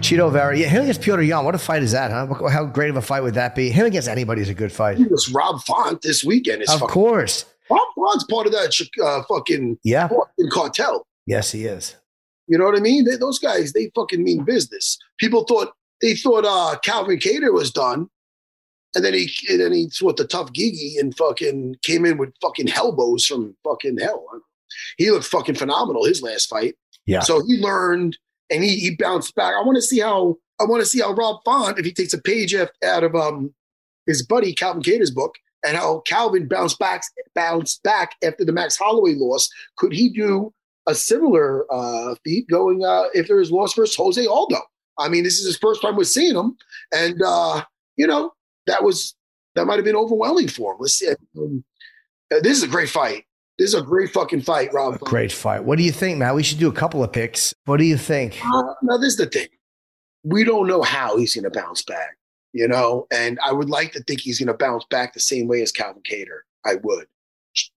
Chito Vera, yeah, him against Piotr Jan. What a fight is that, huh? How great of a fight would that be? Him against anybody is a good fight. It was Rob Font this weekend. Of course. Rob Font's part of that fucking cartel. Yes, he is. You know what I mean? Those guys, they fucking mean business. People thought Calvin Kattar was done. And then he swore the tough Gigi and fucking came in with fucking elbows from fucking hell. He looked fucking phenomenal his last fight. Yeah. So he learned and he bounced back. I want to see how Rob Font, if he takes a page out of his buddy Calvin Kattar's book, and how Calvin bounced back after the Max Holloway loss. Could he do a similar feat going if there is loss versus Jose Aldo? I mean, this is his first time we're seeing him, and you know. That might have been overwhelming for him. Let's see. This is a great fight. This is a great fucking fight, Rob. Great fight. What do you think, Matt? We should do a couple of picks. What do you think? Now, this is the thing. We don't know how he's going to bounce back, you know? And I would like to think he's going to bounce back the same way as Calvin Kattar. I would.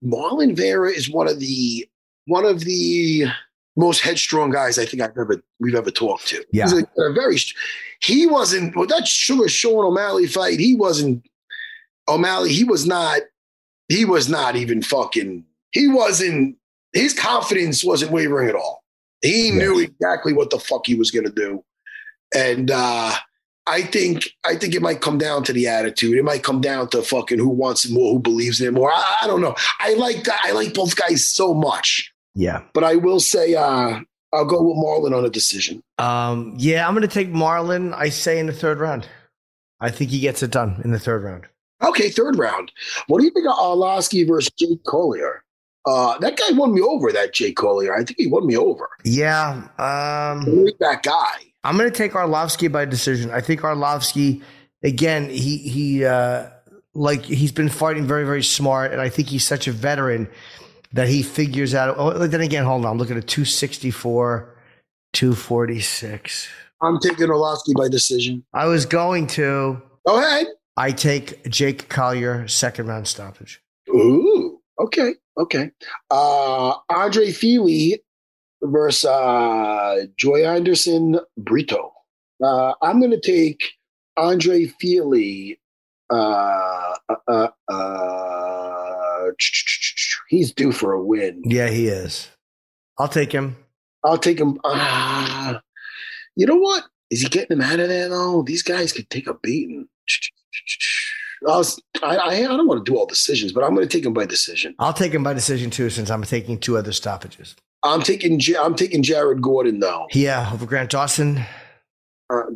Marlon Vera is one of the most headstrong guys I think we've ever talked to. Yeah. He's that Sugar Sean O'Malley fight, his confidence wasn't wavering at all. He knew exactly what the fuck he was going to do. And I think it might come down to the attitude. It might come down to fucking who wants it more, who believes in it more. I don't know. I like both guys so much. Yeah. But I will say I'll go with Marlon on a decision. Yeah, I'm going to take Marlon, I say, in the third round. I think he gets it done in the third round. Okay, third round. What do you think of Arlovski versus Jake Collier? That guy won me over, that Jake Collier. I think he won me over. Yeah. That guy. I'm going to take Arlovski by decision. I think Arlovski, again, he like he's been fighting very, very smart. And I think he's such a veteran that he figures out. Oh, then again, hold on. I'm looking at 264, 246. I'm taking Arlovski by decision. I was going to. Go ahead. I take Jake Collier, second round stoppage. Ooh, okay, okay. Andre Feeley versus Joy Anderson Brito. I'm going to take Andre Feeley. He's due for a win. Yeah, he is. I'll take him. I'll take him. You know what? Is he getting him out of there, though? These guys could take a beating. I don't want to do all decisions, but I'm going to take him by decision. I'll take him by decision, too, since I'm taking two other stoppages. I'm taking Jared Gordon, though. Yeah, over Grant Dawson.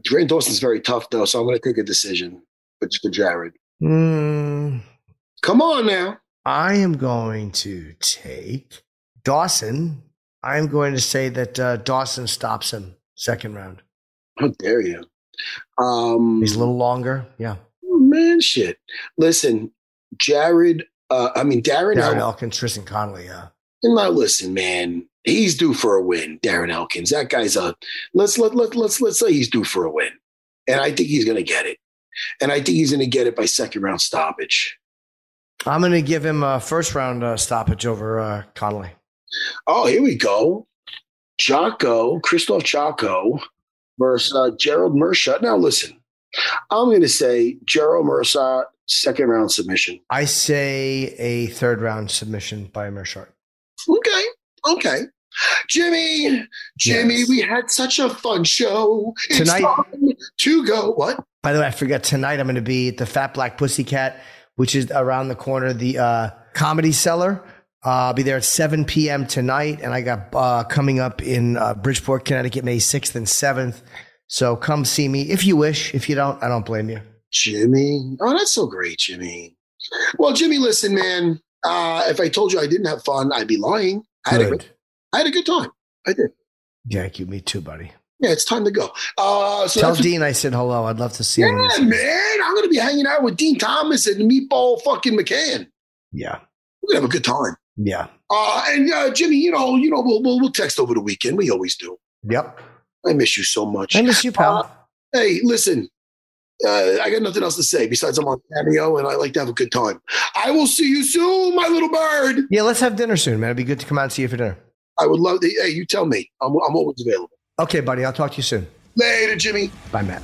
Grant Dawson's very tough, though, so I'm going to take a decision for Jared. Come on, now. I am going to take Dawson. I'm going to say that Dawson stops him second round. How dare you? He's a little longer. Yeah. Man, shit. Listen, Darren Elkins, Tristan Connolly. Yeah. And now listen, man, he's due for a win. Darren Elkins, that guy's a, let's say he's due for a win. And I think he's going to get it. And I think he's going to get it by second round stoppage. I'm going to give him a first round stoppage over Connolly. Oh, here we go. Krzysztof Chacko versus Gerald Mershaw. Now, listen, I'm going to say Gerald Mershaw, second round submission. I say a third round submission by Mershaw. Okay. Okay. Jimmy, yes. We had such a fun show. Tonight, it's to go. What? By the way, I forgot tonight I'm going to be at the Fat Black Pussycat, which is around the corner, the Comedy Cellar. I'll be there at 7 p.m. tonight, and I got coming up in Bridgeport, Connecticut, May 6th and 7th. So come see me if you wish. If you don't, I don't blame you. Jimmy. Oh, that's so great, Jimmy. Well, Jimmy, listen, man, if I told you I didn't have fun, I'd be lying. I had a good time. I did. Yeah, me too, buddy. Yeah, it's time to go. So tell Dean I said hello. I'd love to see him. Yeah, man, I'm going to be hanging out with Dean Thomas and Meatball fucking McCann. Yeah. We're going to have a good time. Yeah. And Jimmy, you know, we'll text over the weekend. We always do. Yep. I miss you so much. I miss you, pal. Hey, listen, I got nothing else to say besides I'm on Cameo and I like to have a good time. I will see you soon, my little bird. Yeah, let's have dinner soon, man. It'd be good to come out and see you for dinner. I would love to. Hey, you tell me. I'm always available. Okay, buddy. I'll talk to you soon. Later, Jimmy. Bye, Matt.